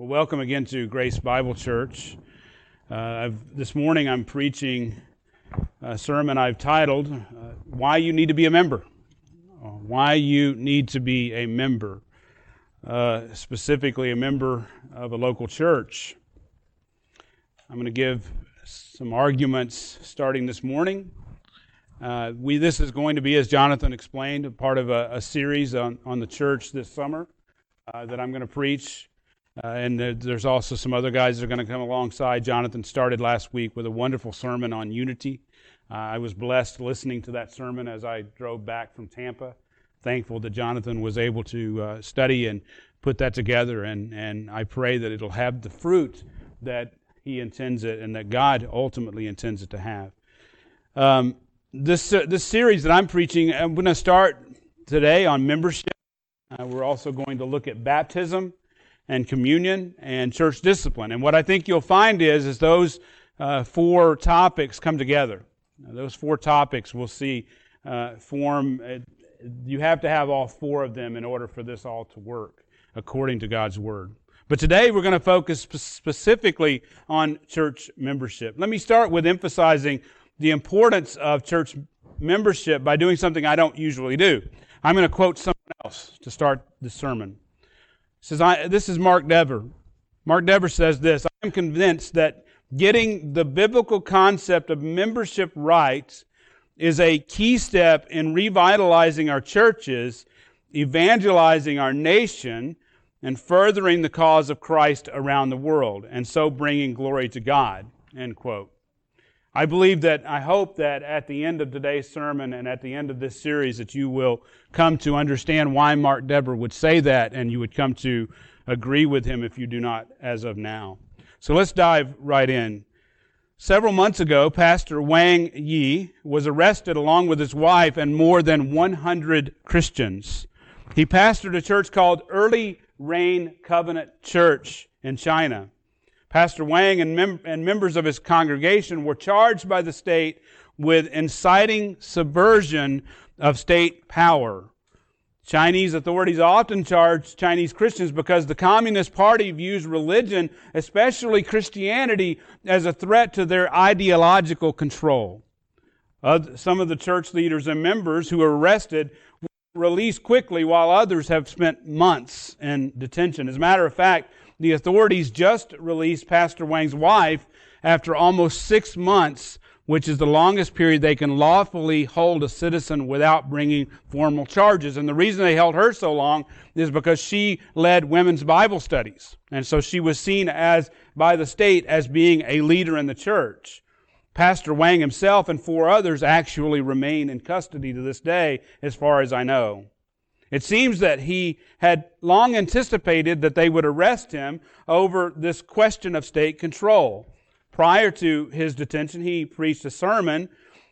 Well, welcome again to Grace Bible Church. This morning I'm preaching a sermon I've titled, Why You Need to Be a Member. Why you need to be a member, specifically a member of a local church. I'm going to give some arguments starting this morning. This is going to be, as Jonathan explained, a part of a series on the church this summer that I'm going to preach. And there's also some other guys that are going to come alongside. Jonathan started last week with a wonderful sermon on unity. I was blessed listening to that sermon as I drove back from Tampa. Thankful that Jonathan was able to study and put that together. And I pray that it'll have the fruit that he intends it and that God ultimately intends it to have. This series that I'm preaching, I'm going to start today on membership. We're also going to look at baptism and communion, and church discipline. And what I think you'll find is those four topics come together. Now, those four topics we'll see form. You have to have all four of them in order for this all to work according to God's Word. But today we're going to focus specifically on church membership. Let me start with emphasizing the importance of church membership by doing something I don't usually do. I'm going to quote someone else to start this sermon. This is Mark Dever. Mark Dever says this, "I am convinced that getting the biblical concept of membership right is a key step in revitalizing our churches, evangelizing our nation, and furthering the cause of Christ around the world, and so bringing glory to God." End quote. I hope that at the end of today's sermon and at the end of this series that you will come to understand why Mark Dever would say that, and you would come to agree with him if you do not as of now. So let's dive right in. Several months ago, Pastor Wang Yi was arrested along with his wife and more than 100 Christians. He pastored a church called Early Rain Covenant Church in China. Pastor Wang and members of his congregation were charged by the state with inciting subversion of state power. Chinese authorities often charge Chinese Christians because the Communist Party views religion, especially Christianity, as a threat to their ideological control. Some of the church leaders and members who were arrested were released quickly, while others have spent months in detention. As a matter of fact, the authorities just released Pastor Wang's wife after almost 6 months, which is the longest period they can lawfully hold a citizen without bringing formal charges. And the reason they held her so long is because she led women's Bible studies. And so she was seen as, by the state, as being a leader in the church. Pastor Wang himself and 4 others actually remain in custody to this day, as far as I know. It seems that he had long anticipated that they would arrest him over this question of state control. Prior to his detention, he preached a sermon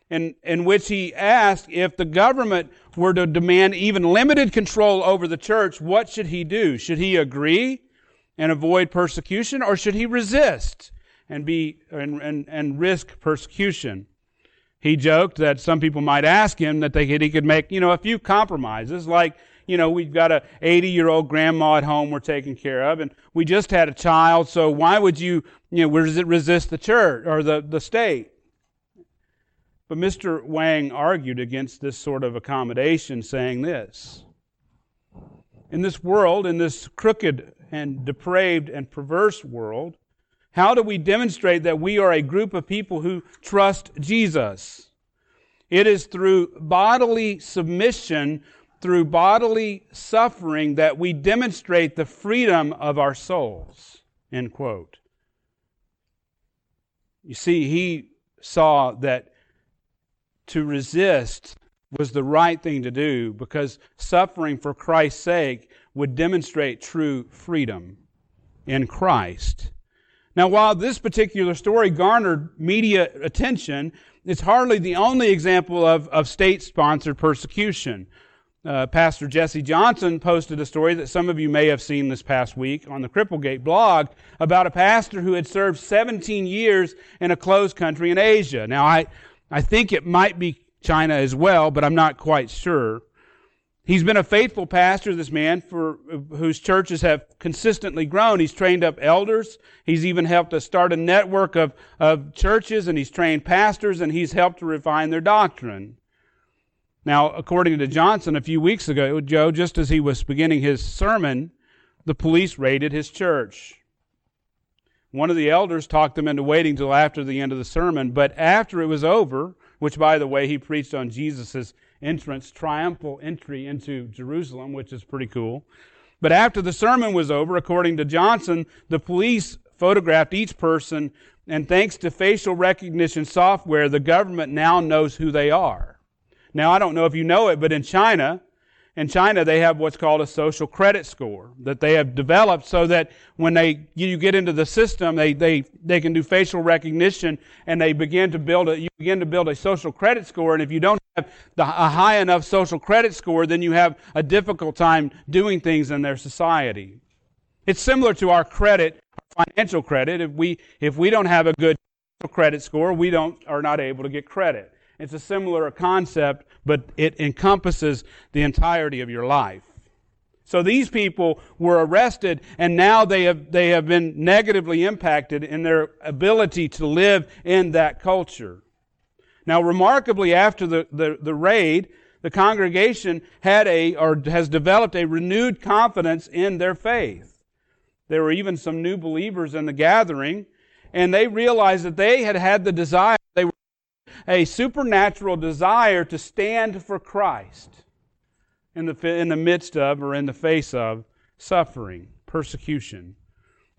in which he asked if the government were to demand even limited control over the church, what should he do? Should he agree and avoid persecution, or should he resist and risk persecution? He joked that some people might ask him that he could make, a few compromises, like, we've got an 80-year-old grandma at home we're taking care of, and we just had a child, so why would you, resist the church or the state? But Mr. Wang argued against this sort of accommodation, saying this, "In this world, in this crooked and depraved and perverse world, how do we demonstrate that we are a group of people who trust Jesus? It is through bodily submission, through bodily suffering, that we demonstrate the freedom of our souls." End quote. You see, he saw that to resist was the right thing to do because suffering for Christ's sake would demonstrate true freedom in Christ. Now, while this particular story garnered media attention, it's hardly the only example of state-sponsored persecution. Pastor Jesse Johnson posted a story that some of you may have seen this past week on the Cripplegate blog about a pastor who had served 17 years in a closed country in Asia. Now, I think it might be China as well, but I'm not quite sure. He's been a faithful pastor, this man, for whose churches have consistently grown. He's trained up elders. He's even helped us start a network of churches, and he's trained pastors, and he's helped to refine their doctrine. Now, according to Johnson, a few weeks ago, Joe, just as he was beginning his sermon, the police raided his church. One of the elders talked them into waiting till after the end of the sermon, but after it was over, which, by the way, he preached on Jesus' triumphal entry into Jerusalem, which is pretty cool. But after the sermon was over, according to Johnson, the police photographed each person, and thanks to facial recognition software, the government now knows who they are. Now, I don't know if you know it, but in China, they have what's called a social credit score that they have developed so that when you get into the system, they can do facial recognition, and they begin to build a social credit score. And if you don't have a high enough social credit score, then you have a difficult time doing things in their society. It's similar to our credit, our financial credit. If we don't have a good credit score, we are not able to get credit. It's a similar concept, but it encompasses the entirety of your life. So these people were arrested, and now they have been negatively impacted in their ability to live in that culture. Now, remarkably, after the raid, the congregation has developed a renewed confidence in their faith. There were even some new believers in the gathering, and they realized that they had the desire. They were a supernatural desire to stand for Christ in the midst of or in the face of suffering, persecution.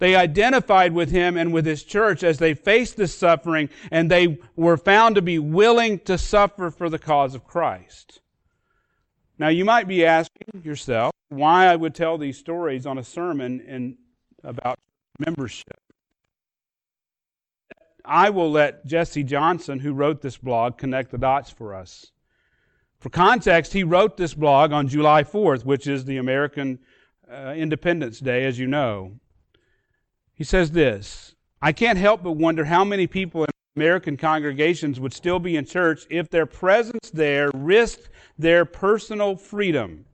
They identified with him and with his church as they faced this suffering, and they were found to be willing to suffer for the cause of Christ. Now, you might be asking yourself why I would tell these stories on a sermon about membership. I will let Jesse Johnson, who wrote this blog, connect the dots for us. For context, he wrote this blog on July 4th, which is the American Independence Day, as you know. He says this: I can't help but wonder how many people in American congregations would still be in church if their presence there risked their personal freedom.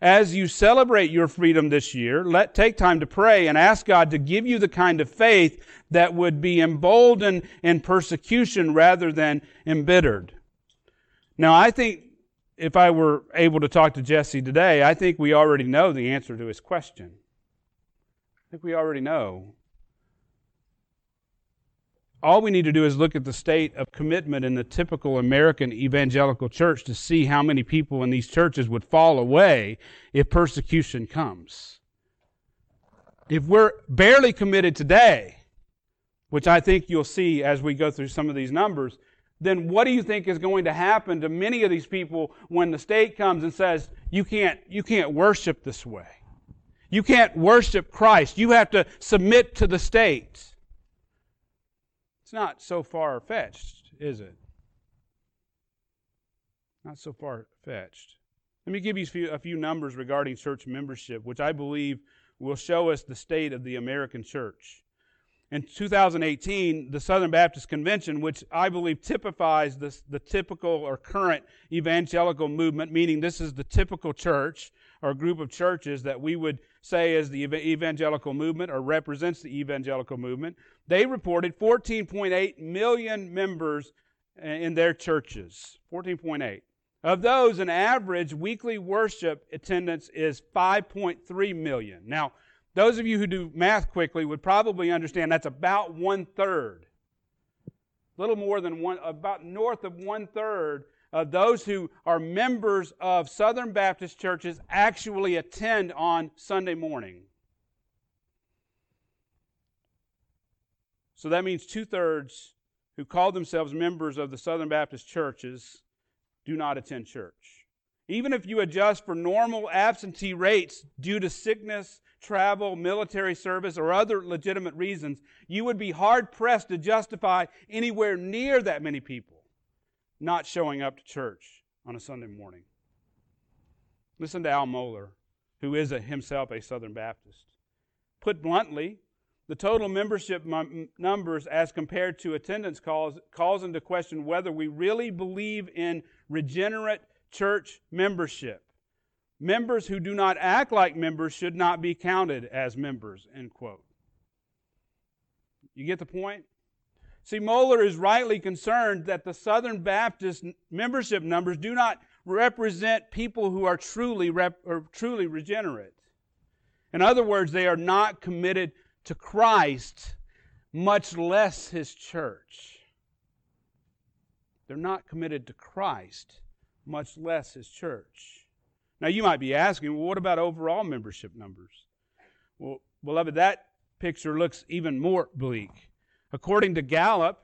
As you celebrate your freedom this year, take time to pray and ask God to give you the kind of faith that would be emboldened in persecution rather than embittered. Now, I think if I were able to talk to Jesse today, I think we already know the answer to his question. I think we already know. All we need to do is look at the state of commitment in the typical American evangelical church to see how many people in these churches would fall away if persecution comes. If we're barely committed today, which I think you'll see as we go through some of these numbers, then what do you think is going to happen to many of these people when the state comes and says, you can't worship this way. You can't worship Christ. You have to submit to the state. It's not so far-fetched, is it? Not so far-fetched. Let me give you a few numbers regarding church membership, which I believe will show us the state of the American church. In 2018, the Southern Baptist Convention, which I believe typifies the typical or current evangelical movement, meaning this is the typical church or group of churches that we would say is the evangelical movement or represents the evangelical movement, they reported 14.8 million members in their churches. 14.8. Of those, an average weekly worship attendance is 5.3 million. Now, those of you who do math quickly would probably understand that's about one-third. A little more than one, about north of one-third of those who are members of Southern Baptist churches actually attend on Sunday morning. So that means two-thirds who call themselves members of the Southern Baptist churches do not attend church. Even if you adjust for normal absentee rates due to sickness, travel, military service, or other legitimate reasons, you would be hard-pressed to justify anywhere near that many people not showing up to church on a Sunday morning. Listen to Al Mohler, who is himself a Southern Baptist. Put bluntly, the total membership numbers as compared to attendance calls into question whether we really believe in regenerate church membership. Members who do not act like members should not be counted as members, end quote. You get the point? See, Mohler is rightly concerned that the Southern Baptist membership numbers do not represent people who are truly regenerate. In other words, they are not committed to Christ, much less His church. They're not committed to Christ, much less His church. Now, you might be asking, well, what about overall membership numbers? Well, beloved, that picture looks even more bleak. According to Gallup,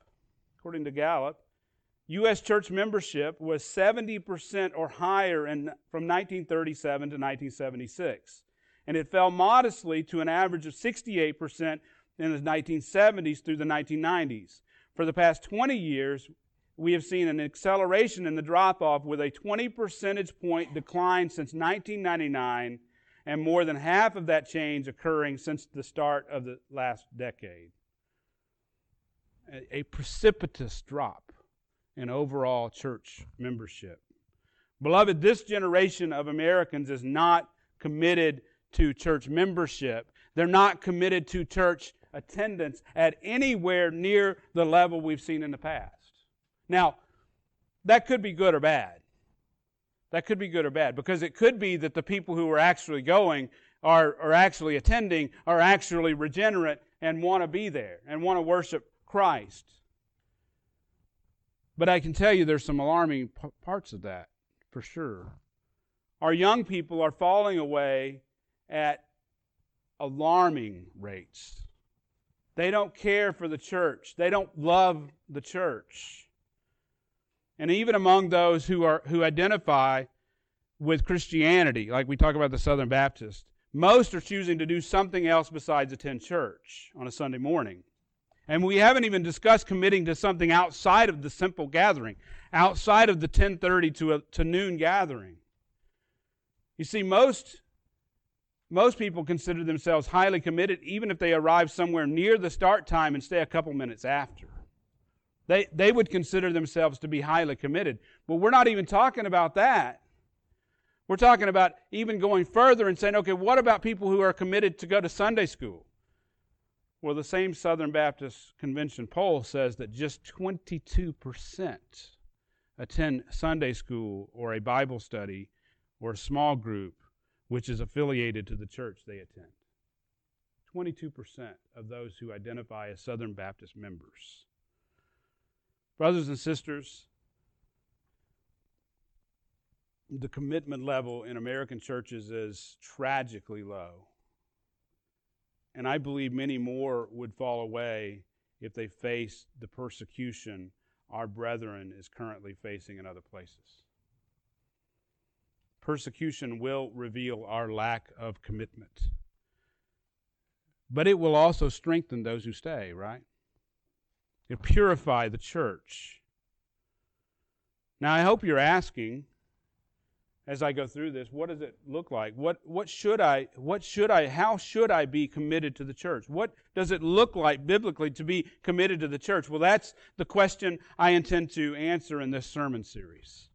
U.S. church membership was 70% or higher from 1937 to 1976, and it fell modestly to an average of 68% in the 1970s through the 1990s. For the past 20 years, we have seen an acceleration in the drop-off with a 20 percentage point decline since 1999 and more than half of that change occurring since the start of the last decade. A precipitous drop in overall church membership. Beloved, this generation of Americans is not committed to church membership. They're not committed to church attendance at anywhere near the level we've seen in the past. Now, that could be good or bad. That could be good or bad, because it could be that the people who are actually going are actually attending, are actually regenerate and want to be there and want to worship Christ. But I can tell you there's some alarming parts of that, for sure. Our young people are falling away at alarming rates. They don't care for the church. They don't love the church. And even among those who identify with Christianity, like we talk about the Southern Baptists, most are choosing to do something else besides attend church on a Sunday morning. And we haven't even discussed committing to something outside of the simple gathering, outside of the 10:30 to noon gathering. You see, most people consider themselves highly committed even if they arrive somewhere near the start time and stay a couple minutes after. They would consider themselves to be highly committed. But we're not even talking about that. We're talking about even going further and saying, okay, what about people who are committed to go to Sunday school? Well, the same Southern Baptist Convention poll says that just 22% attend Sunday school or a Bible study or a small group which is affiliated to the church they attend. 22% of those who identify as Southern Baptist members. Brothers and sisters, the commitment level in American churches is tragically low. And I believe many more would fall away if they faced the persecution our brethren is currently facing in other places. Persecution will reveal our lack of commitment. But it will also strengthen those who stay, right? It'll purify the church. Now, I hope you're asking, as I go through this, what does it look like? How should I be committed to the church? What does it look like biblically to be committed to the church? Well, that's the question I intend to answer in this sermon series.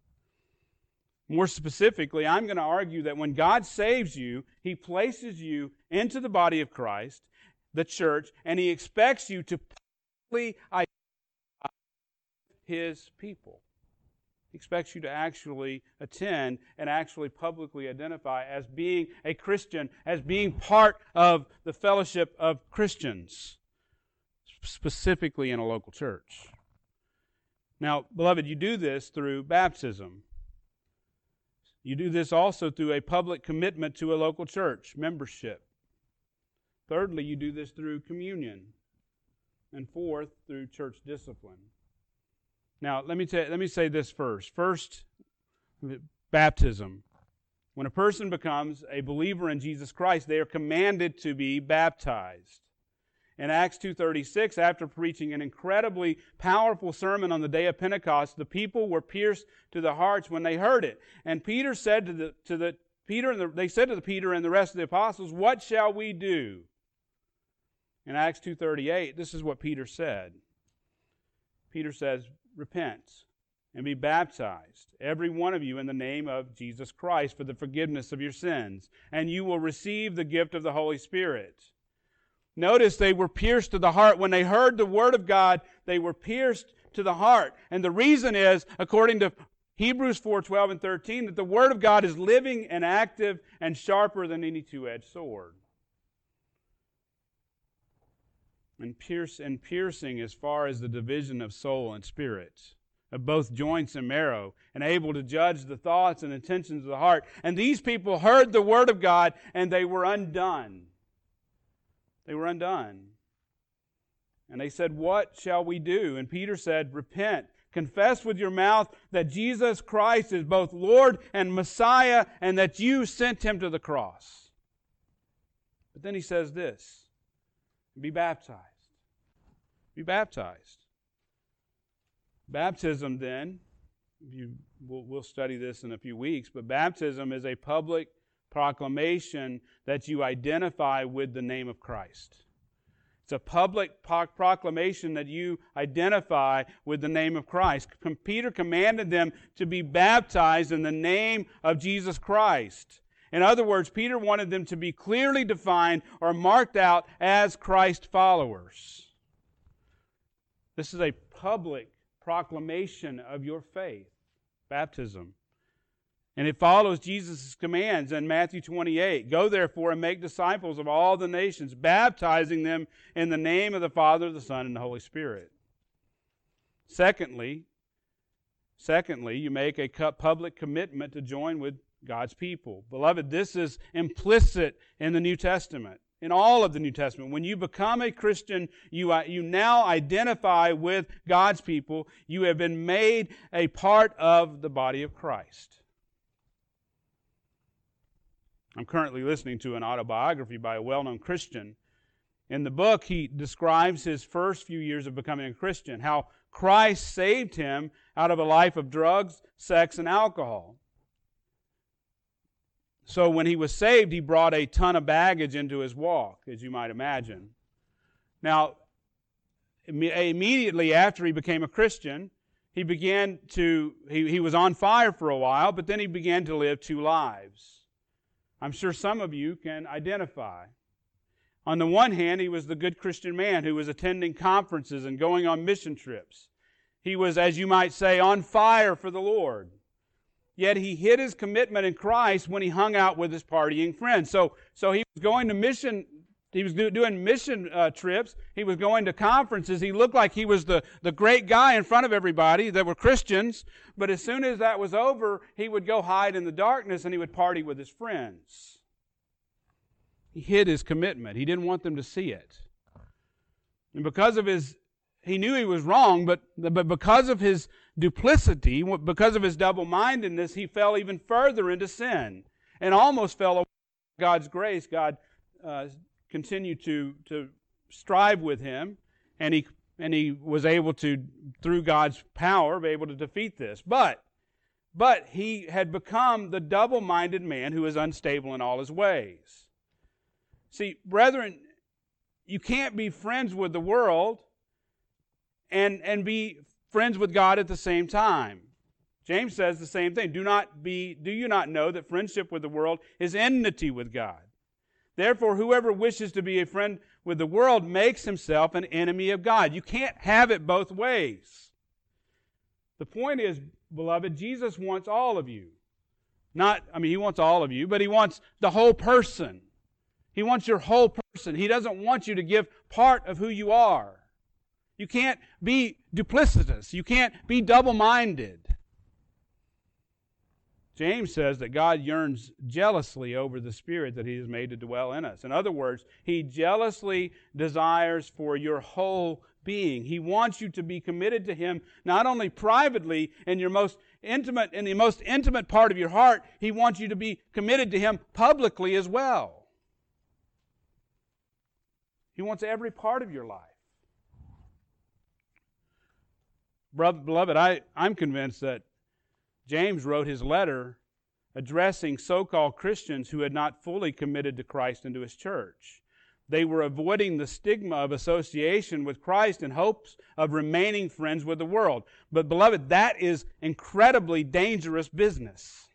More specifically, I'm going to argue that when God saves you, He places you into the body of Christ, the church, and He expects you to identify His people. He expects you to actually attend and actually publicly identify as being a Christian, as being part of the fellowship of Christians, specifically in a local church. Now, beloved, you do this through baptism. You do this also through a public commitment to a local church, membership. Thirdly, you do this through communion. And fourth, through church discipline. Now, let me say this first. First, baptism. When a person becomes a believer in Jesus Christ, they are commanded to be baptized. In Acts 2:36, after preaching an incredibly powerful sermon on the day of Pentecost, the people were pierced to the hearts when they heard it. And Peter said to Peter and the rest of the apostles, "What shall we do?" In Acts 2:38, this is what Peter said. Peter says, "Repent and be baptized, every one of you, in the name of Jesus Christ for the forgiveness of your sins, and you will receive the gift of the Holy Spirit. Notice they were pierced to the heart. When they heard the word of God, they were pierced to the heart. And the reason is, according to Hebrews 4:12 and 13, that the word of God is living and active and sharper than any two-edged sword. And piercing as far as the division of soul and spirit, of both joints and marrow, and able to judge the thoughts and intentions of the heart. And these people heard the word of God, and they were undone. They were undone. And they said, "What shall we do?" And Peter said, "Repent. Confess with your mouth that Jesus Christ is both Lord and Messiah, and that you sent Him to the cross." But then he says this, "Be baptized." Be baptized. Baptism, then, we'll study this in a few weeks, but baptism is a public proclamation that you identify with the name of Christ. It's a public proclamation that you identify with the name of Christ. Peter commanded them to be baptized in the name of Jesus Christ. In other words, Peter wanted them to be clearly defined or marked out as Christ followers. This is a public proclamation of your faith, baptism. And it follows Jesus' commands in Matthew 28. "Go therefore and make disciples of all the nations, baptizing them in the name of the Father, the Son, and the Holy Spirit." Secondly, you make a public commitment to join with God's people. Beloved, this is implicit in the New Testament. In all of the New Testament, when you become a Christian, you now identify with God's people. You have been made a part of the body of Christ. I'm currently listening to an autobiography by a well-known Christian. In the book, he describes his first few years of becoming a Christian, how Christ saved him out of a life of drugs, sex, and alcohol. So when he was saved, he brought a ton of baggage into his walk, as you might imagine. Now, immediately after he became a Christian, he began to, he was on fire for a while, but then he began to live two lives. I'm sure some of you can identify. On the one hand, he was the good Christian man who was attending conferences and going on mission trips. He was, as you might say, on fire for the Lord. Yet he hid his commitment in Christ when he hung out with his partying friends. So he was going to mission, he was doing mission trips, he was going to conferences, he looked like he was the great guy in front of everybody that were Christians, but as soon as that was over, he would go hide in the darkness and he would party with his friends. He hid his commitment. He didn't want them to see it. And because of his, he knew he was wrong, but because of his duplicity, because of his double-mindedness, he fell even further into sin and almost fell away from God's grace. God continued to strive with him, and he was able to, through God's power, be able to defeat this. But he had become the double-minded man who is unstable in all his ways. See, brethren, you can't be friends with the world and be friends with God at the same time. James says the same thing. Do you not know that friendship with the world is enmity with God? Therefore, whoever wishes to be a friend with the world makes himself an enemy of God. You can't have it both ways. The point is, beloved, Jesus wants all of you. He wants all of you, but He wants the whole person. He wants your whole person. He doesn't want you to give part of who you are. You can't be duplicitous. You can't be double-minded. James says that God yearns jealously over the Spirit that He has made to dwell in us. In other words, He jealously desires for your whole being. He wants you to be committed to Him not only privately in the most intimate part of your heart, He wants you to be committed to Him publicly as well. He wants every part of your life. Beloved, I'm convinced that James wrote his letter addressing so-called Christians who had not fully committed to Christ and to His church. They were avoiding the stigma of association with Christ in hopes of remaining friends with the world. But, beloved, that is incredibly dangerous business.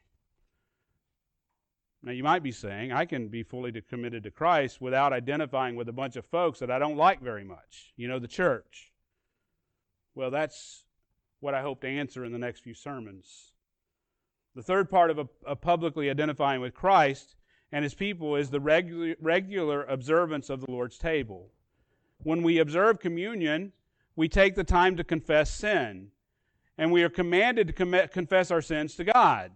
Now, you might be saying, I can be fully committed to Christ without identifying with a bunch of folks that I don't like very much. You know, the church. Well, that's what I hope to answer in the next few sermons. The third part of a publicly identifying with Christ and His people is the regular observance of the Lord's table. When we observe communion, we take the time to confess sin, and we are commanded to confess our sins to God.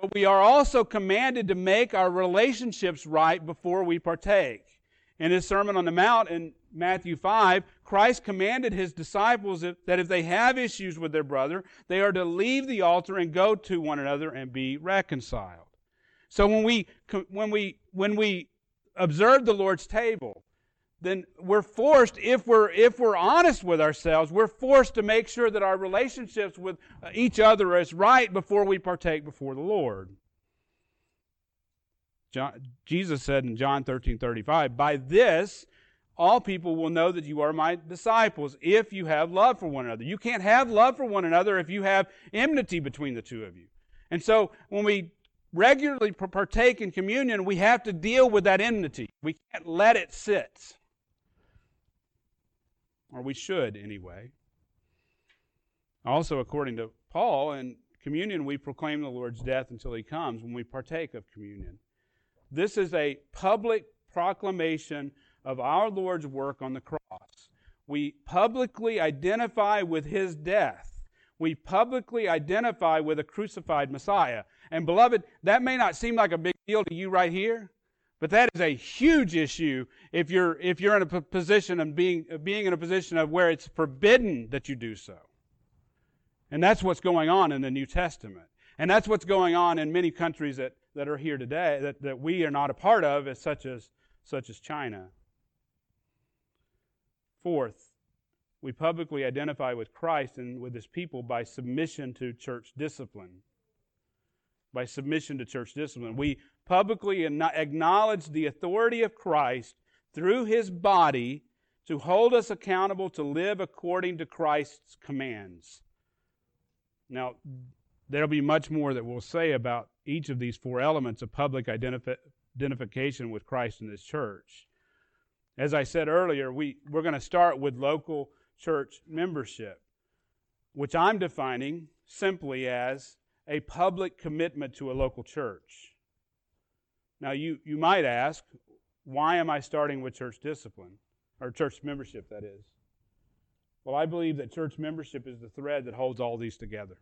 But we are also commanded to make our relationships right before we partake. In His Sermon on the Mount in Matthew 5, Christ commanded His disciples that if they have issues with their brother, they are to leave the altar and go to one another and be reconciled. So when we observe the Lord's table, then we're forced, if we're honest with ourselves, we're forced to make sure that our relationships with each other is right before we partake before the Lord. Jesus said in John 13:35, "By this all people will know that you are my disciples, if you have love for one another." You can't have love for one another if you have enmity between the two of you. And so when we regularly partake in communion, we have to deal with that enmity. We can't let it sit. Or we should, anyway. Also, according to Paul, in communion we proclaim the Lord's death until He comes when we partake of communion. This is a public proclamation of our Lord's work on the cross. We publicly identify with His death. We publicly identify with a crucified Messiah. And beloved, that may not seem like a big deal to you right here, but that is a huge issue if you're in a position of being in a position of where it's forbidden that you do so. And that's what's going on in the New Testament. And that's what's going on in many countries that are here today that we are not a part of, such as China. Fourth, we publicly identify with Christ and with His people by submission to church discipline. By submission to church discipline. We publicly acknowledge the authority of Christ through His body to hold us accountable to live according to Christ's commands. Now, there'll be much more that we'll say about each of these four elements of public identification with Christ and His church. As I said earlier, we're going to start with local church membership, which I'm defining simply as a public commitment to a local church. Now, you might ask, why am I starting with church discipline, or church membership, that is? Well, I believe that church membership is the thread that holds all these together.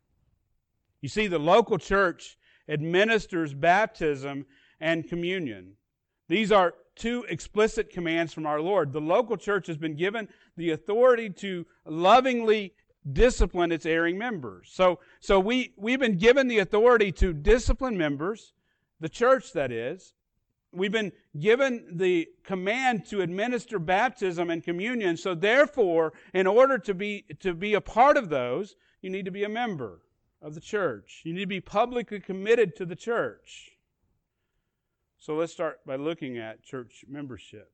You see, the local church administers baptism and communion. These are two explicit commands from our Lord. The local church has been given the authority to lovingly discipline its erring members. So we've been given the authority to discipline members, the church that is. We've been given the command to administer baptism and communion. So therefore, in order to be a part of those, you need to be a member of the church. You need to be publicly committed to the church. So let's start by looking at church membership.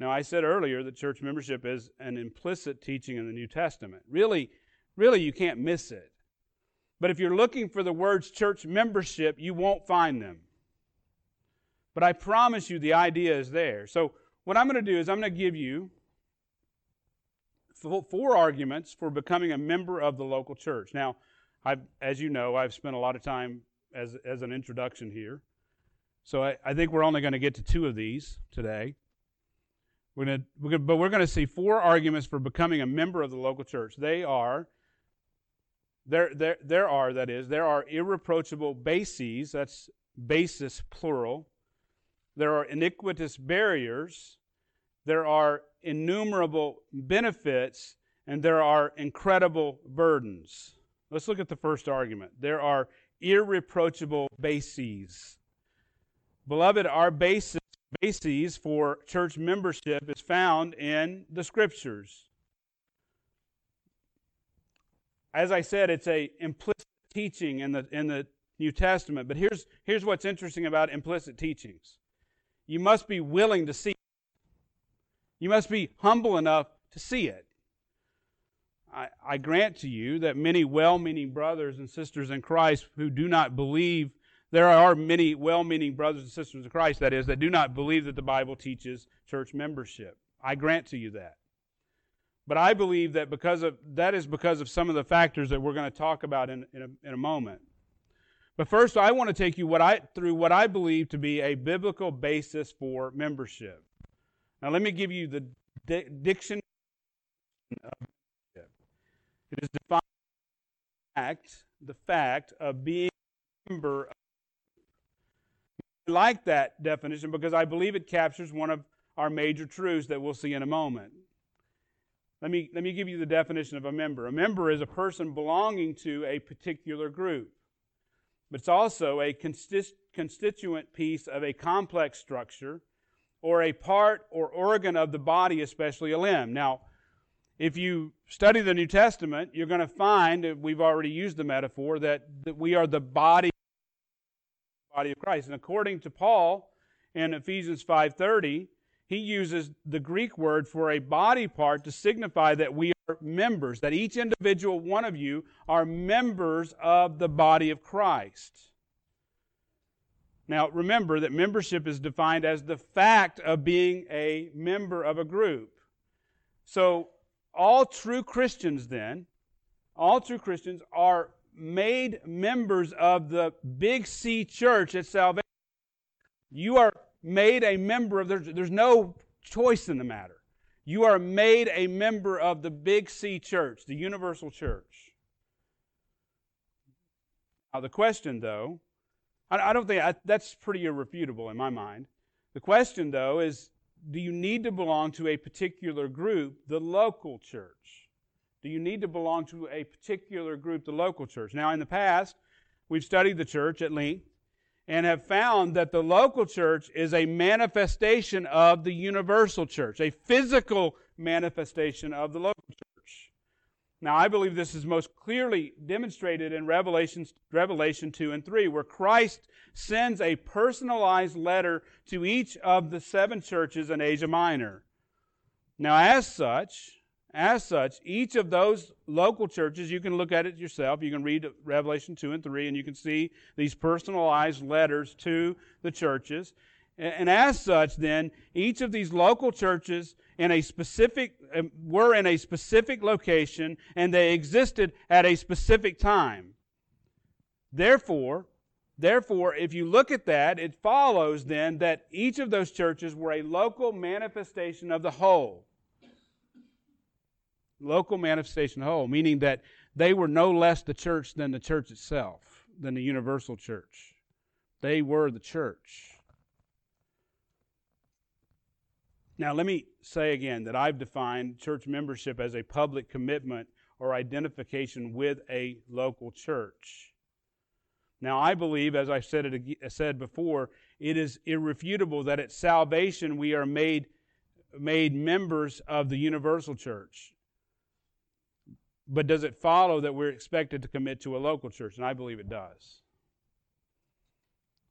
Now, I said earlier that church membership is an implicit teaching in the New Testament. Really, you can't miss it. But if you're looking for the words church membership, you won't find them. But I promise you the idea is there. So what I'm going to do is I'm going to give you four arguments for becoming a member of the local church. Now, as you know, I've spent a lot of time as an introduction here. So I think we're only going to get to two of these today. But we're going to see four arguments for becoming a member of the local church. There are irreproachable bases, that's basis plural. There are iniquitous barriers. There are innumerable benefits, and there are incredible burdens. Let's look at the first argument. There are irreproachable bases. Beloved, our bases for church membership is found in the Scriptures. As I said, it's an implicit teaching in the New Testament. But here's what's interesting about implicit teachings. You must be willing to see You must be humble enough to see it. I grant to you that many well-meaning brothers and sisters in Christ who do not believe, there are many well-meaning brothers and sisters in Christ, that is, that do not believe that the Bible teaches church membership. I grant to you that. But I believe that because of some of the factors that we're going to talk about in a moment. But first, I want to take you through what I believe to be a biblical basis for membership. Now, let me give you the dictionary of membership. It is defined as the fact of being a member of a group. I like that definition because I believe it captures one of our major truths that we'll see in a moment. Let me give you the definition of a member. A member is a person belonging to a particular group, but it's also a constituent piece of a complex structure or a part or organ of the body, especially a limb. Now, if you study the New Testament, you're going to find, and we've already used the metaphor, that we are the body of Christ. And according to Paul in Ephesians 5:30, he uses the Greek word for a body part to signify that we are members, that each individual one of you are members of the body of Christ. Now, remember that membership is defined as the fact of being a member of a group. So, all true Christians are made members of the Big C Church at salvation. You are made a member of, there's no choice in the matter. You are made a member of the Big C Church, the universal church. Now the question, though, I don't think that's pretty irrefutable in my mind. The question, though, is do you need to belong to a particular group, the local church? Do you need to belong to a particular group, the local church? Now in the past, we've studied the church at length, and have found that the local church is a manifestation of the universal church, a physical manifestation of the local church. Now, I believe this is most clearly demonstrated in Revelation 2 and 3, where Christ sends a personalized letter to each of the seven churches in Asia Minor. Now, as such, each of those local churches, you can look at it yourself. You can read Revelation 2 and 3, and you can see these personalized letters to the churches. And as such, then, each of these local churches were in a specific location, and they existed at a specific time. Therefore, if you look at that, it follows then that each of those churches were a local manifestation of the whole. Local manifestation whole, meaning that they were no less the church than the church itself, than the universal church. They were the church. Now, let me say again that I've defined church membership as a public commitment or identification with a local church. Now, I believe, as I said before, it is irrefutable that at salvation we are made members of the universal church. But does it follow that we're expected to commit to a local church? And I believe it does.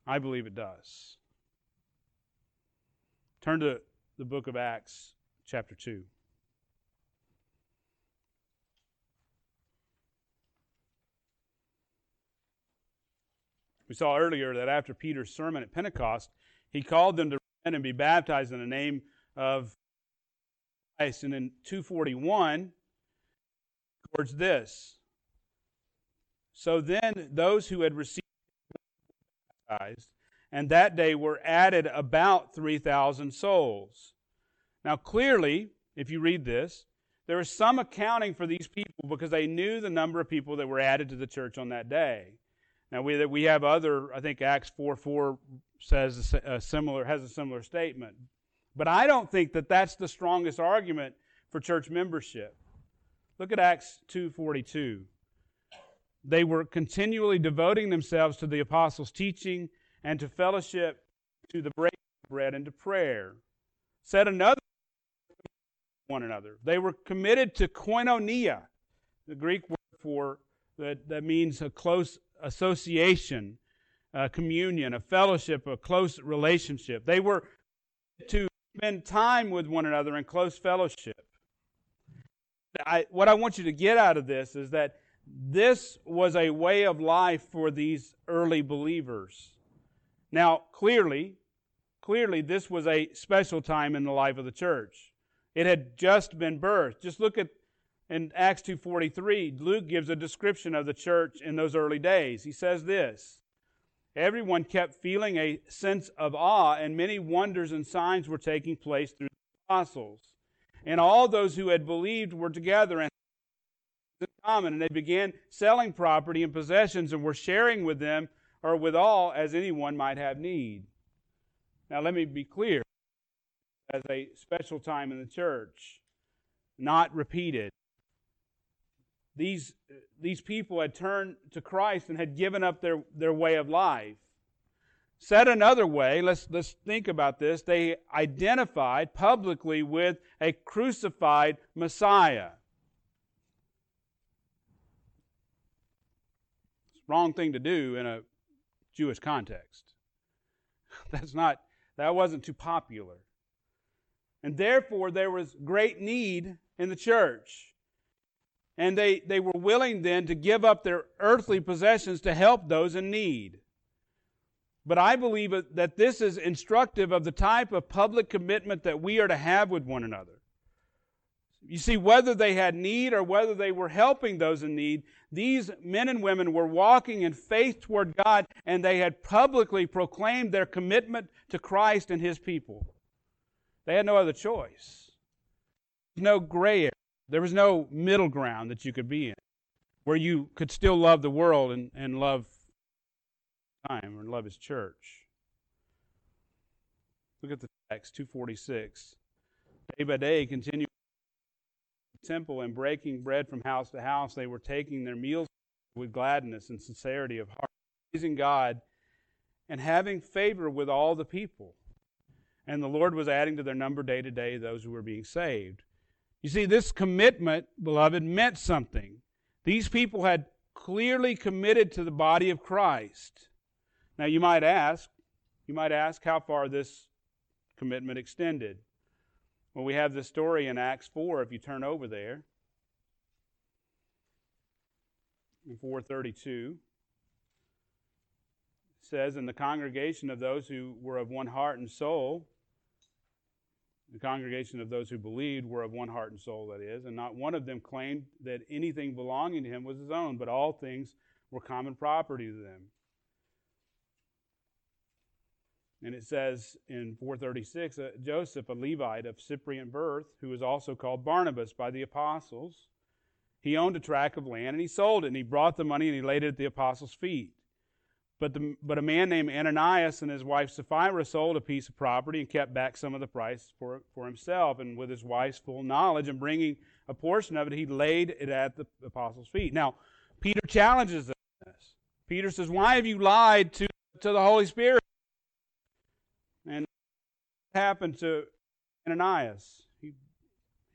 I believe it does. Turn to the book of Acts, chapter 2. We saw earlier that after Peter's sermon at Pentecost, he called them to repent and be baptized in the name of Christ. And in 241... towards this. So then those who had received were baptized, and that day were added about 3,000 souls. Now clearly, if you read this, there is some accounting for these people because they knew the number of people that were added to the church on that day. Now we have other, I think Acts 4:4 says has a similar statement. But I don't think that that's the strongest argument for church membership. Look at Acts 2:42. They were continually devoting themselves to the apostles' teaching and to fellowship, to the breaking of bread and to prayer. Said another, one another. They were committed to koinonia, the Greek word for that means a close association, a communion, a fellowship, a close relationship. They were to spend time with one another in close fellowship. What I want you to get out of this is that this was a way of life for these early believers. Now, clearly this was a special time in the life of the church. It had just been birthed. Just look at in Acts 2:43, Luke gives a description of the church in those early days. He says this, "Everyone kept feeling a sense of awe, and many wonders and signs were taking place through the apostles. And all those who had believed were together and in common, and they began selling property and possessions and were sharing with them or with all as anyone might have need." Now let me be clear, as a special time in the church, not repeated. These people had turned to Christ and had given up their way of life. Said another way, let's think about this. They identified publicly with a crucified Messiah. It's the wrong thing to do in a Jewish context. That wasn't too popular. And therefore there was great need in the church. And they were willing then to give up their earthly possessions to help those in need. But I believe that this is instructive of the type of public commitment that we are to have with one another. You see, whether they had need or whether they were helping those in need, these men and women were walking in faith toward God, and they had publicly proclaimed their commitment to Christ and His people. They had no other choice. There was no gray area. There was no middle ground that you could be in, where you could still love the world and love time or love His church. Look at the text, 246. Day by day, continuing the temple and breaking bread from house to house, they were taking their meals with gladness and sincerity of heart, praising God and having favor with all the people. And the Lord was adding to their number day to day those who were being saved. You see, this commitment, beloved, meant something. These people had clearly committed to the body of Christ. Now, you might ask how far this commitment extended. Well, we have this story in Acts 4, if you turn over there. In 4:32, it says, "And the congregation of those who were of one heart and soul..." The congregation of those who believed were of one heart and soul, that is, "and not one of them claimed that anything belonging to him was his own, but all things were common property to them." And it says in 4:36, "Joseph, a Levite of Cyprian birth, who was also called Barnabas by the apostles, he owned a tract of land, and he sold it, and he brought the money, and he laid it at the apostles' feet. But a man named Ananias and his wife Sapphira sold a piece of property and kept back some of the price for himself. And with his wife's full knowledge and bringing a portion of it, he laid it at the apostles' feet." Now, Peter challenges them on this. Peter says, "Why have you lied to the Holy Spirit?" And what happened to Ananias? He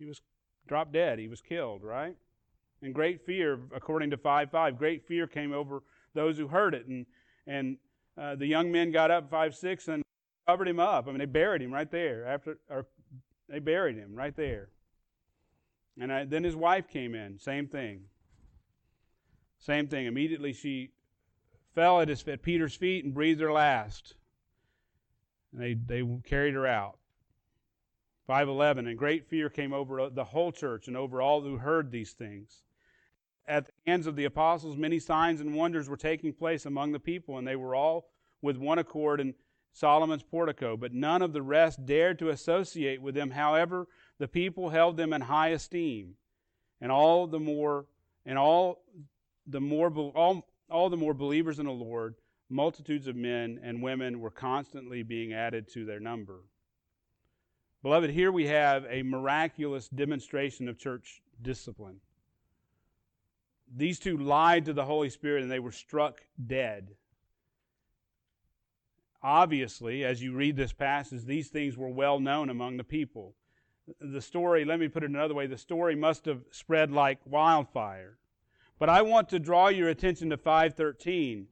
was dropped dead. He was killed, right? And great fear, according to 5:5, great fear came over those who heard it. And the young men got up 5:6 and covered him up. I mean, they buried him right there. And then his wife came in. Same thing. Immediately she fell at Peter's feet and breathed her last. And they carried her out. 5:11. And great fear came over the whole church and over all who heard these things. At the hands of the apostles, many signs and wonders were taking place among the people, and they were all with one accord in Solomon's portico. But none of the rest dared to associate with them. However, the people held them in high esteem, and all the more believers in the Lord, multitudes of men and women were constantly being added to their number. Beloved, here we have a miraculous demonstration of church discipline. These two lied to the Holy Spirit, and they were struck dead. Obviously, as you read this passage, these things were well known among the people. The story, let me put it another way, the story must have spread like wildfire. But I want to draw your attention to 5:13.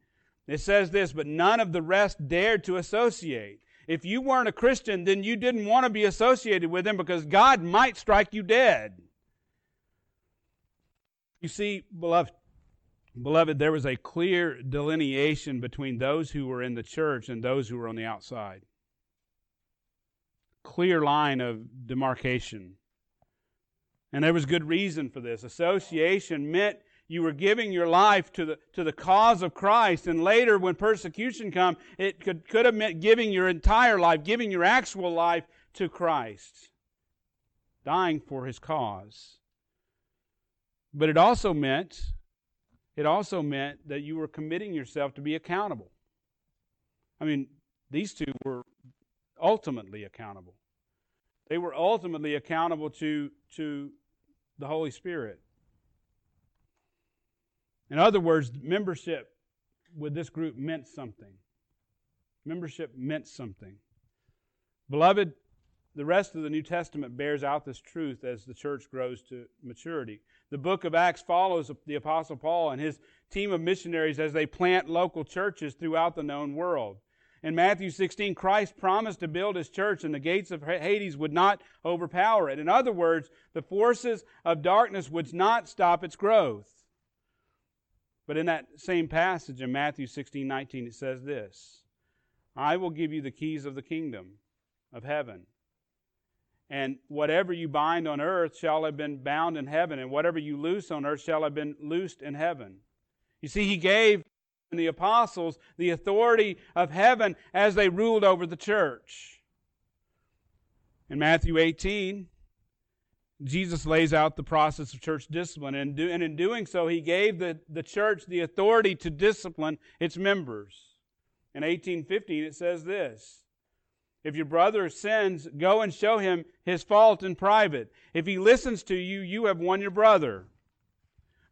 It says this, "But none of the rest dared to associate." If you weren't a Christian, then you didn't want to be associated with him because God might strike you dead. You see, beloved, there was a clear delineation between those who were in the church and those who were on the outside. Clear line of demarcation. And there was good reason for this. Association meant you were giving your life to the cause of Christ. And later, when persecution come, it could have meant giving your entire life, giving your actual life to Christ, dying for His cause. But it also meant that you were committing yourself to be accountable. I mean, these two were ultimately accountable. They were ultimately accountable to the Holy Spirit. In other words, membership with this group meant something. Membership meant something. Beloved, the rest of the New Testament bears out this truth as the church grows to maturity. The book of Acts follows the Apostle Paul and his team of missionaries as they plant local churches throughout the known world. In Matthew 16, Christ promised to build His church and the gates of Hades would not overpower it. In other words, the forces of darkness would not stop its growth. But in that same passage in Matthew 16:19, it says this, "I will give you the keys of the kingdom of heaven. And whatever you bind on earth shall have been bound in heaven, and whatever you loose on earth shall have been loosed in heaven." You see, He gave the apostles the authority of heaven as they ruled over the church. In Matthew 18, Jesus lays out the process of church discipline, and in doing so, He gave the church the authority to discipline its members. In 18:15, it says this, "If your brother sins, go and show him his fault in private. If he listens to you, you have won your brother.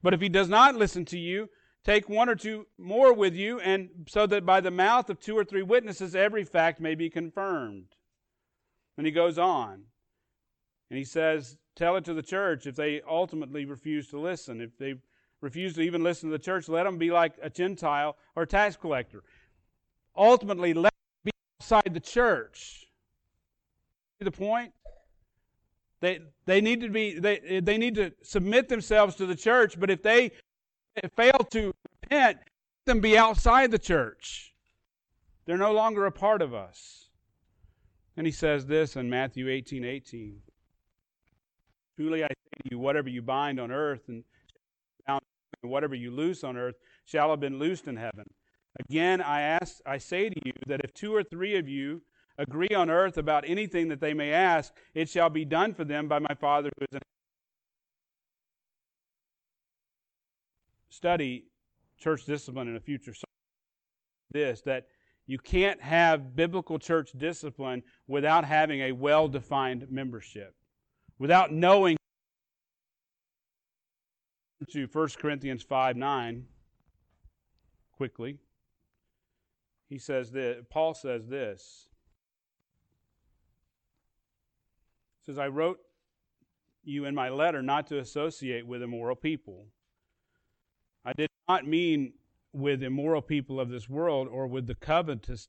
But if he does not listen to you, take one or two more with you, and so that by the mouth of two or three witnesses every fact may be confirmed." And he goes on, and he says, "Tell it to the church if they ultimately refuse to listen. If they refuse to even listen to the church, let them be like a Gentile or tax collector." Ultimately, let them be outside the church. See the point? They need to submit themselves to the church, but if they fail to repent, let them be outside the church. They're no longer a part of us. And He says this in Matthew 18:18. "Truly I say to you, whatever you bind on earth and whatever you loose on earth shall have been loosed in heaven. Again, I say to you that if two or three of you agree on earth about anything that they may ask, it shall be done for them by my Father who is in heaven." Study church discipline in a future sermon. This, that you can't have biblical church discipline without having a well-defined membership, without knowing. To 1 Corinthians 5:9, quickly, he says that Paul says this. He says, "I wrote you in my letter not to associate with immoral people. I did not mean with immoral people of this world or with the covetous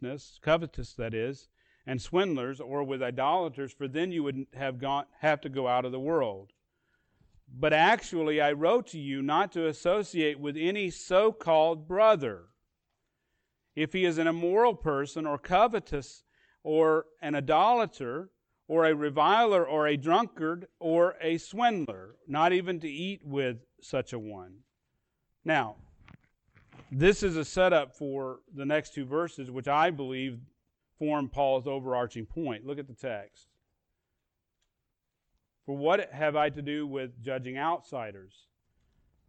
that is, and swindlers or with idolaters, for then you would have to go out of the world. But actually I wrote to you not to associate with any so-called brother. If he is an immoral person or covetous or an idolater or a reviler or a drunkard or a swindler, not even to eat with such a one." Now, this is a setup for the next two verses, which I believe form Paul's overarching point. Look at the text. "For what have I to do with judging outsiders?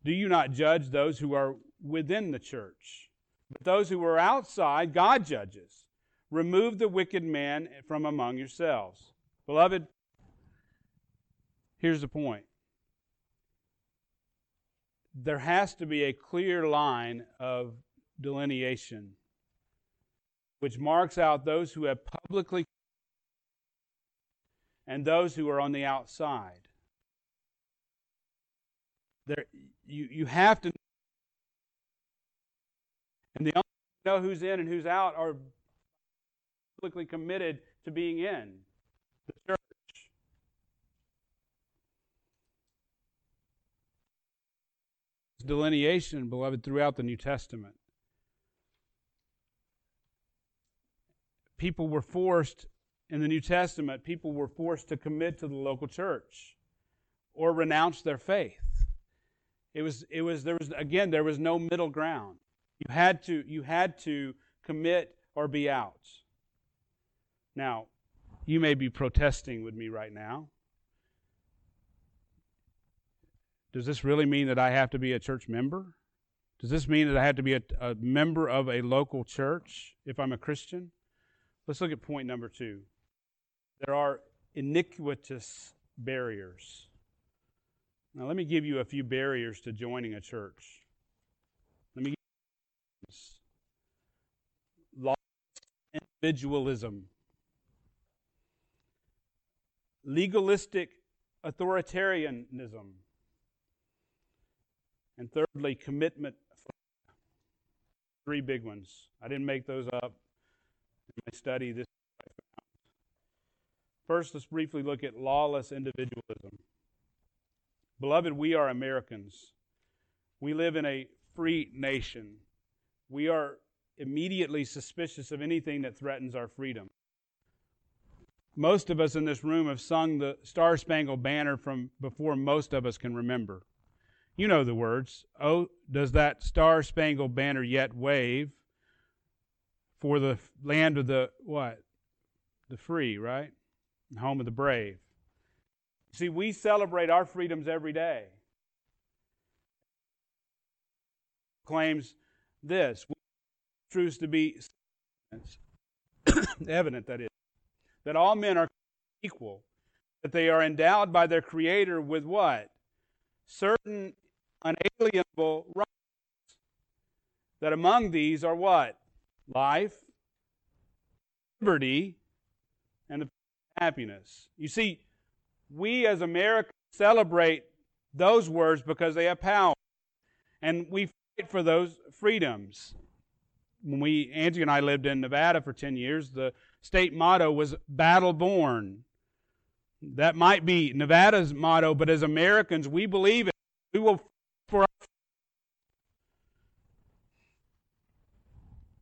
Do you not judge those who are within the church? But those who are outside, God judges. Remove the wicked man from among yourselves." Beloved, here's the point. There has to be a clear line of delineation which marks out those who have publicly and those who are on the outside. There, you have to, and the only way to know who's in and who's out are biblically committed to being in the church. Delineation, beloved, throughout the New Testament. People were forced, in the New Testament, people were forced to commit to the local church or renounce their faith. There was no middle ground. You had to commit or be out. Now, you may be protesting with me right now. Does this really mean that I have to be a church member? Does this mean that I have to be a member of a local church if I'm a Christian? Let's look at point number 2. There are iniquitous barriers. Now, let me give you a few barriers to joining a church. Let me give you this. Lost individualism. Legalistic authoritarianism. And thirdly, commitment. 3 big ones. I didn't make those up in my study. This I found. First, let's briefly look at lawless individualism. Beloved, we are Americans. We live in a free nation. We are immediately suspicious of anything that threatens our freedom. Most of us in this room have sung the Star Spangled Banner from before most of us can remember. You know the words. Oh, does that star-spangled banner yet wave for the land of the, what? The free, right? And home of the brave. See, we celebrate our freedoms every day. Claims this. Truths to be evident, that is, that all men are equal, that they are endowed by their Creator with what? Certain unalienable rights, that among these are what? Life, liberty, and the happiness. You see, we as Americans celebrate those words because they have power, and we fight for those freedoms. When Angie and I lived in Nevada for 10 years, the state motto was battle born. That might be Nevada's motto, but as Americans, we believe it. We will fight for our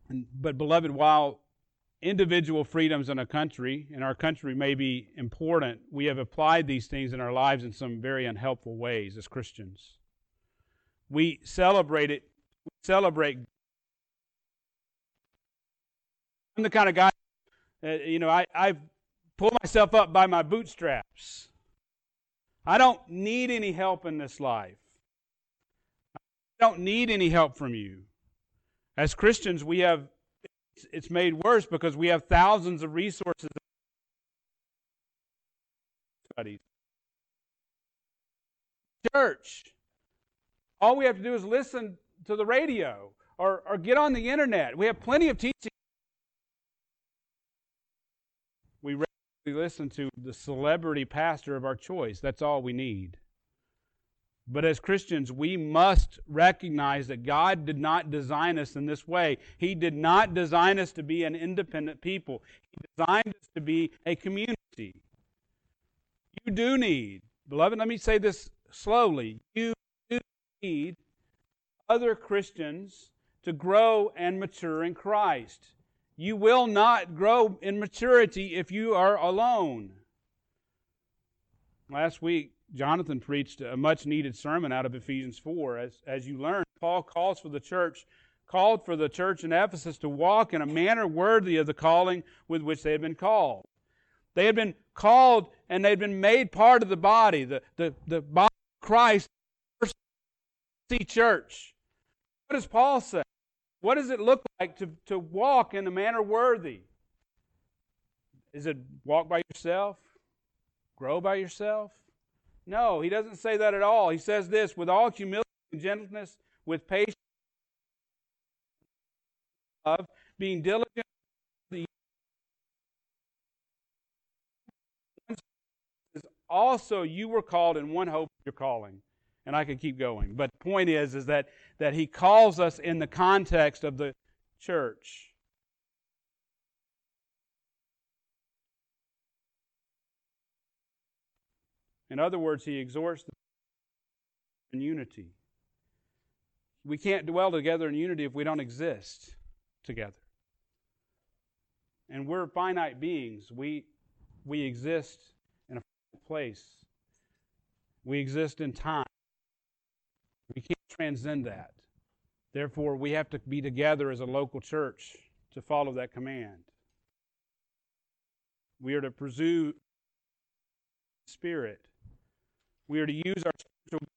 freedom. But beloved, while individual freedoms in our country may be important, we have applied these things in our lives in some very unhelpful ways as Christians. We celebrate it. We celebrate. I'm the kind of guy, I've pull myself up by my bootstraps. I don't need any help in this life. I don't need any help from you. As Christians, we have, it's made worse because we have thousands of resources. Church, all we have to do is listen to the radio or get on the internet. We have plenty of teaching. We listen to the celebrity pastor of our choice. That's all we need. But as Christians, we must recognize that God did not design us in this way. He did not design us to be an independent people. He designed us to be a community. You do need, beloved, let me say this slowly. You do need other Christians to grow and mature in Christ. You will not grow in maturity if you are alone. Last week, Jonathan preached a much-needed sermon out of Ephesians 4. As you learn, Paul called for the church in Ephesus to walk in a manner worthy of the calling with which they had been called. They had been called and they had been made part of the body, the body of Christ, the church. What does Paul say? What does it look like to walk in a manner worthy? Is it walk by yourself? Grow by yourself? No, he doesn't say that at all. He says this, with all humility and gentleness, with patience, love, being diligent, also you were called in one hope of your calling. And I could keep going. But the point is that he calls us in the context of the church. In other words, he exhorts them in unity. We can't dwell together in unity if we don't exist together. And we're finite beings. We exist in a finite place. We exist in time. We can't transcend that. Therefore, we have to be together as a local church to follow that command. We are to pursue Spirit. We are to use our spiritual gifts.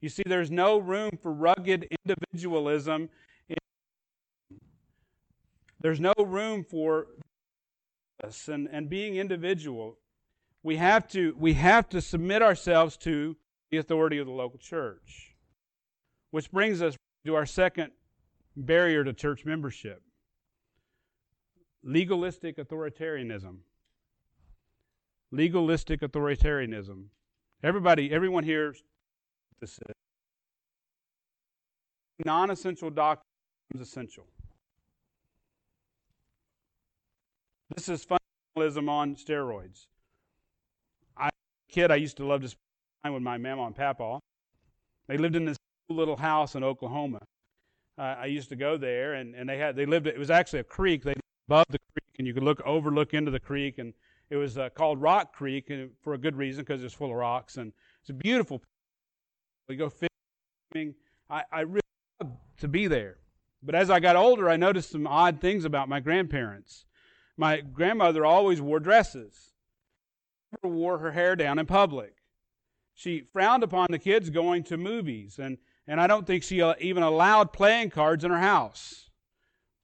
You see, there's no room for rugged individualism. There's no room for us and being individual. We have to submit ourselves to the authority of the local church. Which brings us to our second barrier to church membership. Legalistic authoritarianism. Legalistic authoritarianism. Everyone here, this is non-essential doctrine becomes essential. This is fundamentalism on steroids. As a kid, I used to love to spend time with my mama and papa. They lived in this little house in Oklahoma. I used to go there, and it was actually a creek. They lived above the creek, and you could overlook into the creek, and it was called Rock Creek, and for a good reason, because it was full of rocks, and it's a beautiful place. We go fishing. I really loved to be there. But as I got older, I noticed some odd things about my grandparents. My grandmother always wore dresses. She never wore her hair down in public. She frowned upon the kids going to movies, and I don't think she even allowed playing cards in her house.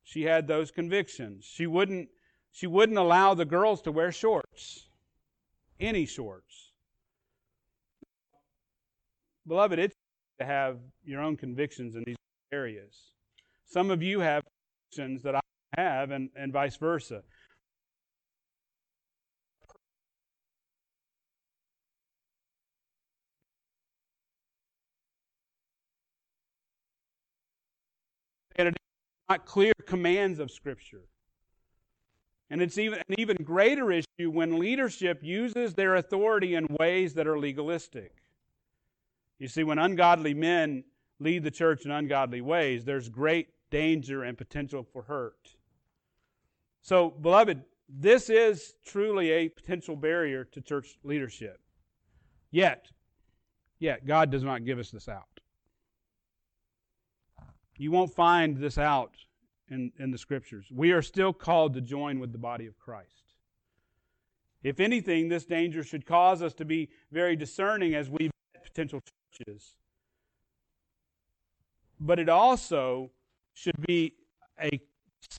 She had those convictions. She wouldn't allow the girls to wear shorts, any shorts. Beloved, it's to have your own convictions in these areas. Some of you have convictions that I have, and vice versa. And it's not clear commands of Scripture. And it's even an even greater issue when leadership uses their authority in ways that are legalistic. You see, when ungodly men lead the church in ungodly ways, there's great danger and potential for hurt. So, beloved, this is truly a potential barrier to church leadership. Yet, God does not give us this out. You won't find this out in the Scriptures. We are still called to join with the body of Christ. If anything, this danger should cause us to be very discerning as we vet potential churches. But it also should be a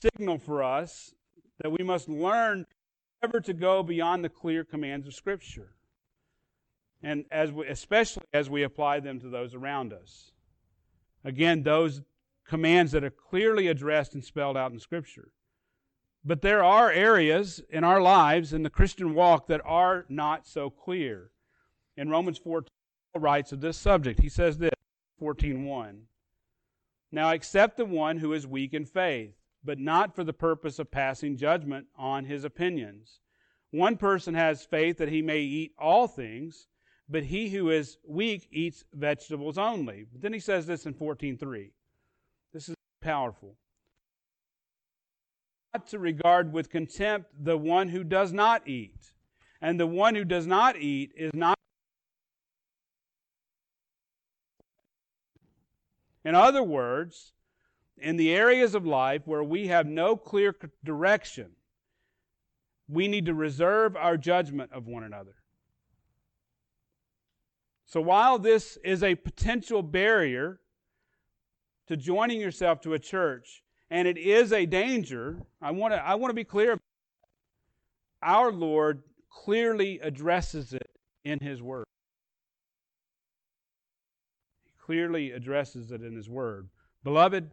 signal for us that we must learn never to go beyond the clear commands of Scripture, and especially as we apply them to those around us. Again, those commands that are clearly addressed and spelled out in Scripture. But there are areas in our lives, in the Christian walk, that are not so clear. In Romans 14, Paul writes of this subject. He says this, 14:1. Now accept the one who is weak in faith, but not for the purpose of passing judgment on his opinions. One person has faith that he may eat all things, but he who is weak eats vegetables only. But then he says this in 14:3. This is powerful. Not to regard with contempt the one who does not eat. And the one who does not eat is not. In other words, in the areas of life where we have no clear direction, we need to reserve our judgment of one another. So while this is a potential barrier to joining yourself to a church, and it is a danger, I want to be clear. Our Lord clearly addresses it in His Word. He clearly addresses it in His Word. Beloved,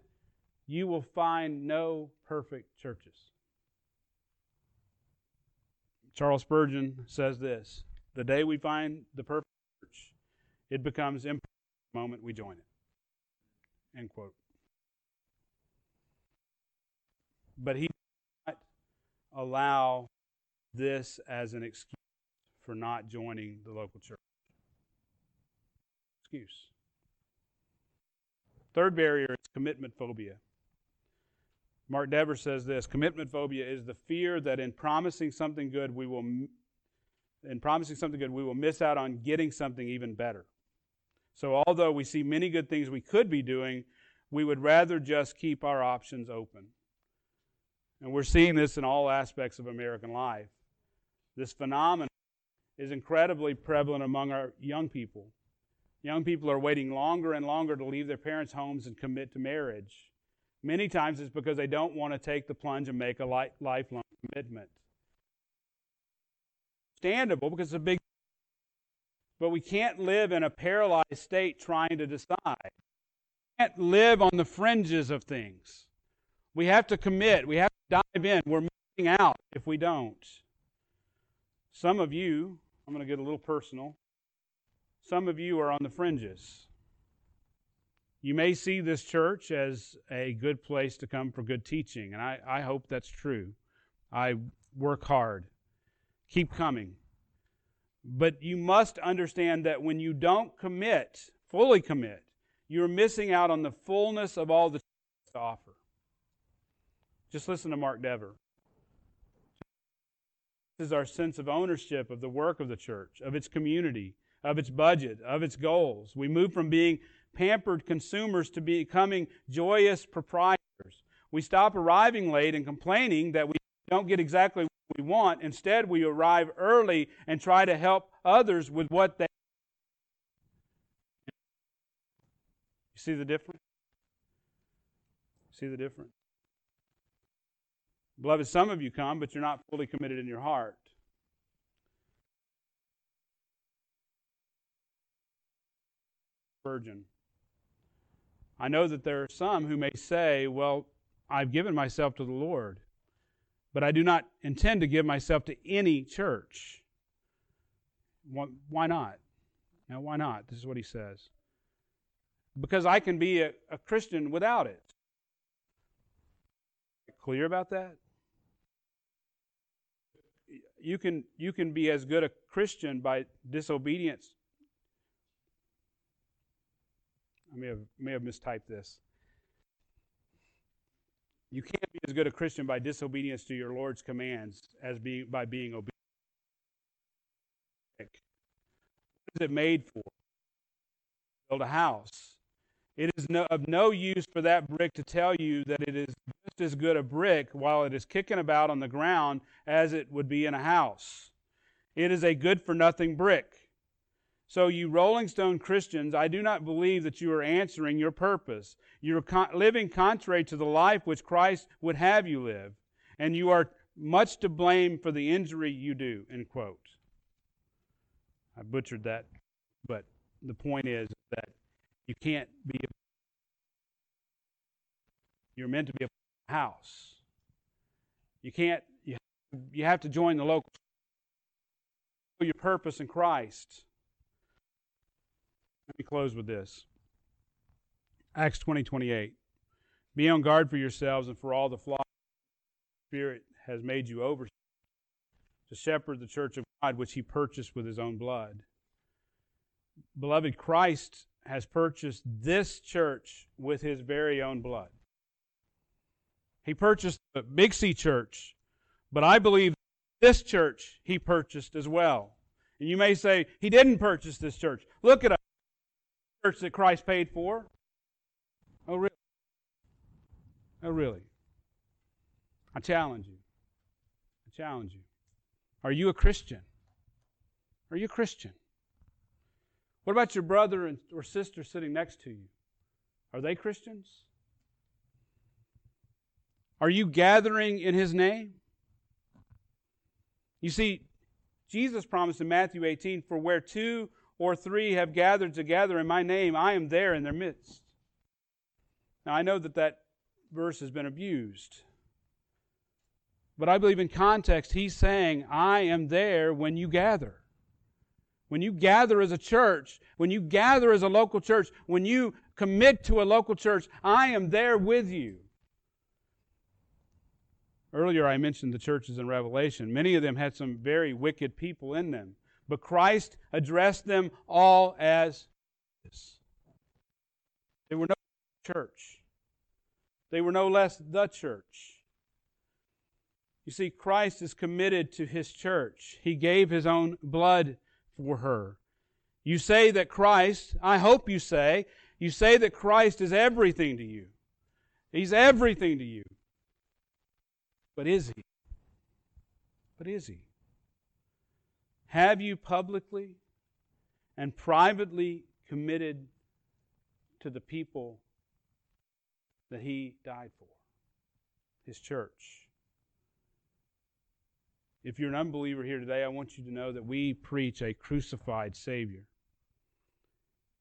you will find no perfect churches. Charles Spurgeon says this, the day we find the perfect church, it becomes impossible the moment we join it. End quote. But he does not allow this as an excuse for not joining the local church. Excuse. Third barrier is commitment phobia. Mark Dever says this: commitment phobia is the fear that in promising something good, we will miss out on getting something even better. So although we see many good things we could be doing, we would rather just keep our options open. And we're seeing this in all aspects of American life. This phenomenon is incredibly prevalent among our young people. Young people are waiting longer and longer to leave their parents' homes and commit to marriage. Many times it's because they don't want to take the plunge and make a lifelong commitment. Understandable, because it's a big... But we can't live in a paralyzed state trying to decide. We can't live on the fringes of things. We have to commit. We have to dive in. We're missing out if we don't. Some of you, I'm going to get a little personal, some of you are on the fringes. You may see this church as a good place to come for good teaching, and I hope that's true. I work hard. Keep coming. But you must understand that when you don't commit, fully commit, you're missing out on the fullness of all the to offer. Just listen to Mark Dever. This is our sense of ownership of the work of the church, of its community, of its budget, of its goals. We move from being pampered consumers to becoming joyous proprietors. We stop arriving late and complaining that we don't get exactly what we want. Instead, we arrive early and try to help others with what they want. You see the difference? See the difference? Beloved, some of you come, but you're not fully committed in your heart. Spurgeon. I know that there are some who may say, well, I've given myself to the Lord, but I do not intend to give myself to any church. Why not? Now, why not? This is what he says. Because I can be a Christian without it. Clear about that? You can be as good a Christian by disobedience. I may have mistyped this. You can't be as good a Christian by disobedience to your Lord's commands as by being obedient. What is it made for? Build a house. It is of no use for that brick to tell you that it is just as good a brick while it is kicking about on the ground as it would be in a house. It is a good-for-nothing brick. So you Rolling Stone Christians, I do not believe that you are answering your purpose. You are living contrary to the life which Christ would have you live, and you are much to blame for the injury you do, end quote. I butchered that, but the point is that you can't be. You're meant to be a house. You can't. You have to join the local. Your purpose in Christ. Let me close with this. Acts 20:28. Be on guard for yourselves and for all the flock the Spirit has made you overseers to shepherd the church of God, which He purchased with His own blood. Beloved, Christ has purchased this church with His very own blood. He purchased the Big C church, but I believe this church He purchased as well. And you may say, He didn't purchase this church. Look at us. The church that Christ paid for. Oh, really? Oh, really? I challenge you. I challenge you. Are you a Christian? Are you a Christian? What about your brother or sister sitting next to you? Are they Christians? Are you gathering in His name? You see, Jesus promised in Matthew 18, for where 2 or 3 have gathered together in my name, I am there in their midst. Now, I know that verse has been abused. But I believe in context, He's saying, I am there when you gather. When you gather as a church, when you gather as a local church, when you commit to a local church, I am there with you. Earlier I mentioned the churches in Revelation. Many of them had some very wicked people in them. But Christ addressed them all as this. They were no church. They were no less the church. You see, Christ is committed to His church. He gave His own blood for her. You say that Christ, I hope you say that Christ is everything to you. He's everything to you. But is He? But is He? Have you publicly and privately committed to the people that He died for? His church. If you're an unbeliever here today, I want you to know that we preach a crucified Savior.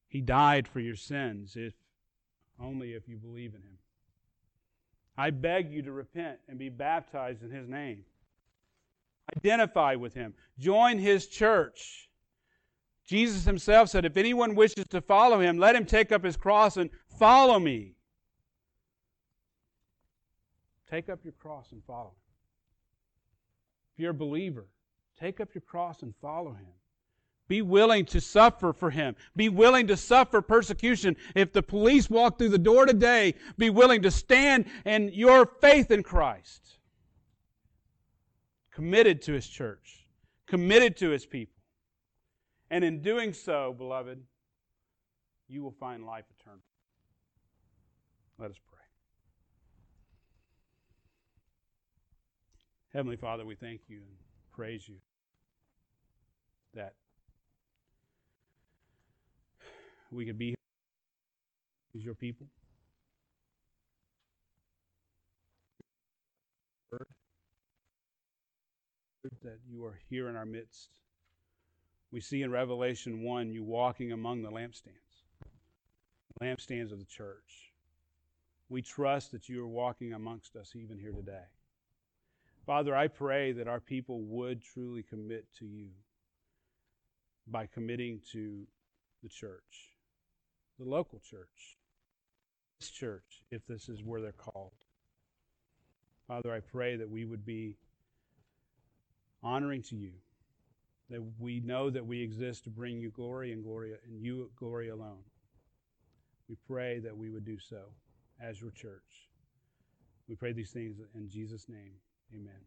He died for your sins, if only if you believe in Him. I beg you to repent and be baptized in His name. Identify with Him. Join His church. Jesus Himself said, if anyone wishes to follow Him, let him take up his cross and follow Me. Take up your cross and follow Him. If you're a believer, take up your cross and follow Him. Be willing to suffer for Him. Be willing to suffer persecution. If the police walk through the door today, be willing to stand in your faith in Christ. Committed to His church. Committed to His people. And in doing so, beloved, you will find life eternal. Let us pray. Heavenly Father, we thank You and praise You that we could be here as Your people. That You are here in our midst. We see in Revelation 1 You walking among the lampstands of the church. We trust that You are walking amongst us even here today. Father, I pray that our people would truly commit to You by committing to the church, the local church, this church, if this is where they're called. Father, I pray that we would be honoring to You, that we know that we exist to bring You glory and glory and You glory alone. We pray that we would do so as Your church. We pray these things in Jesus' name. Amen.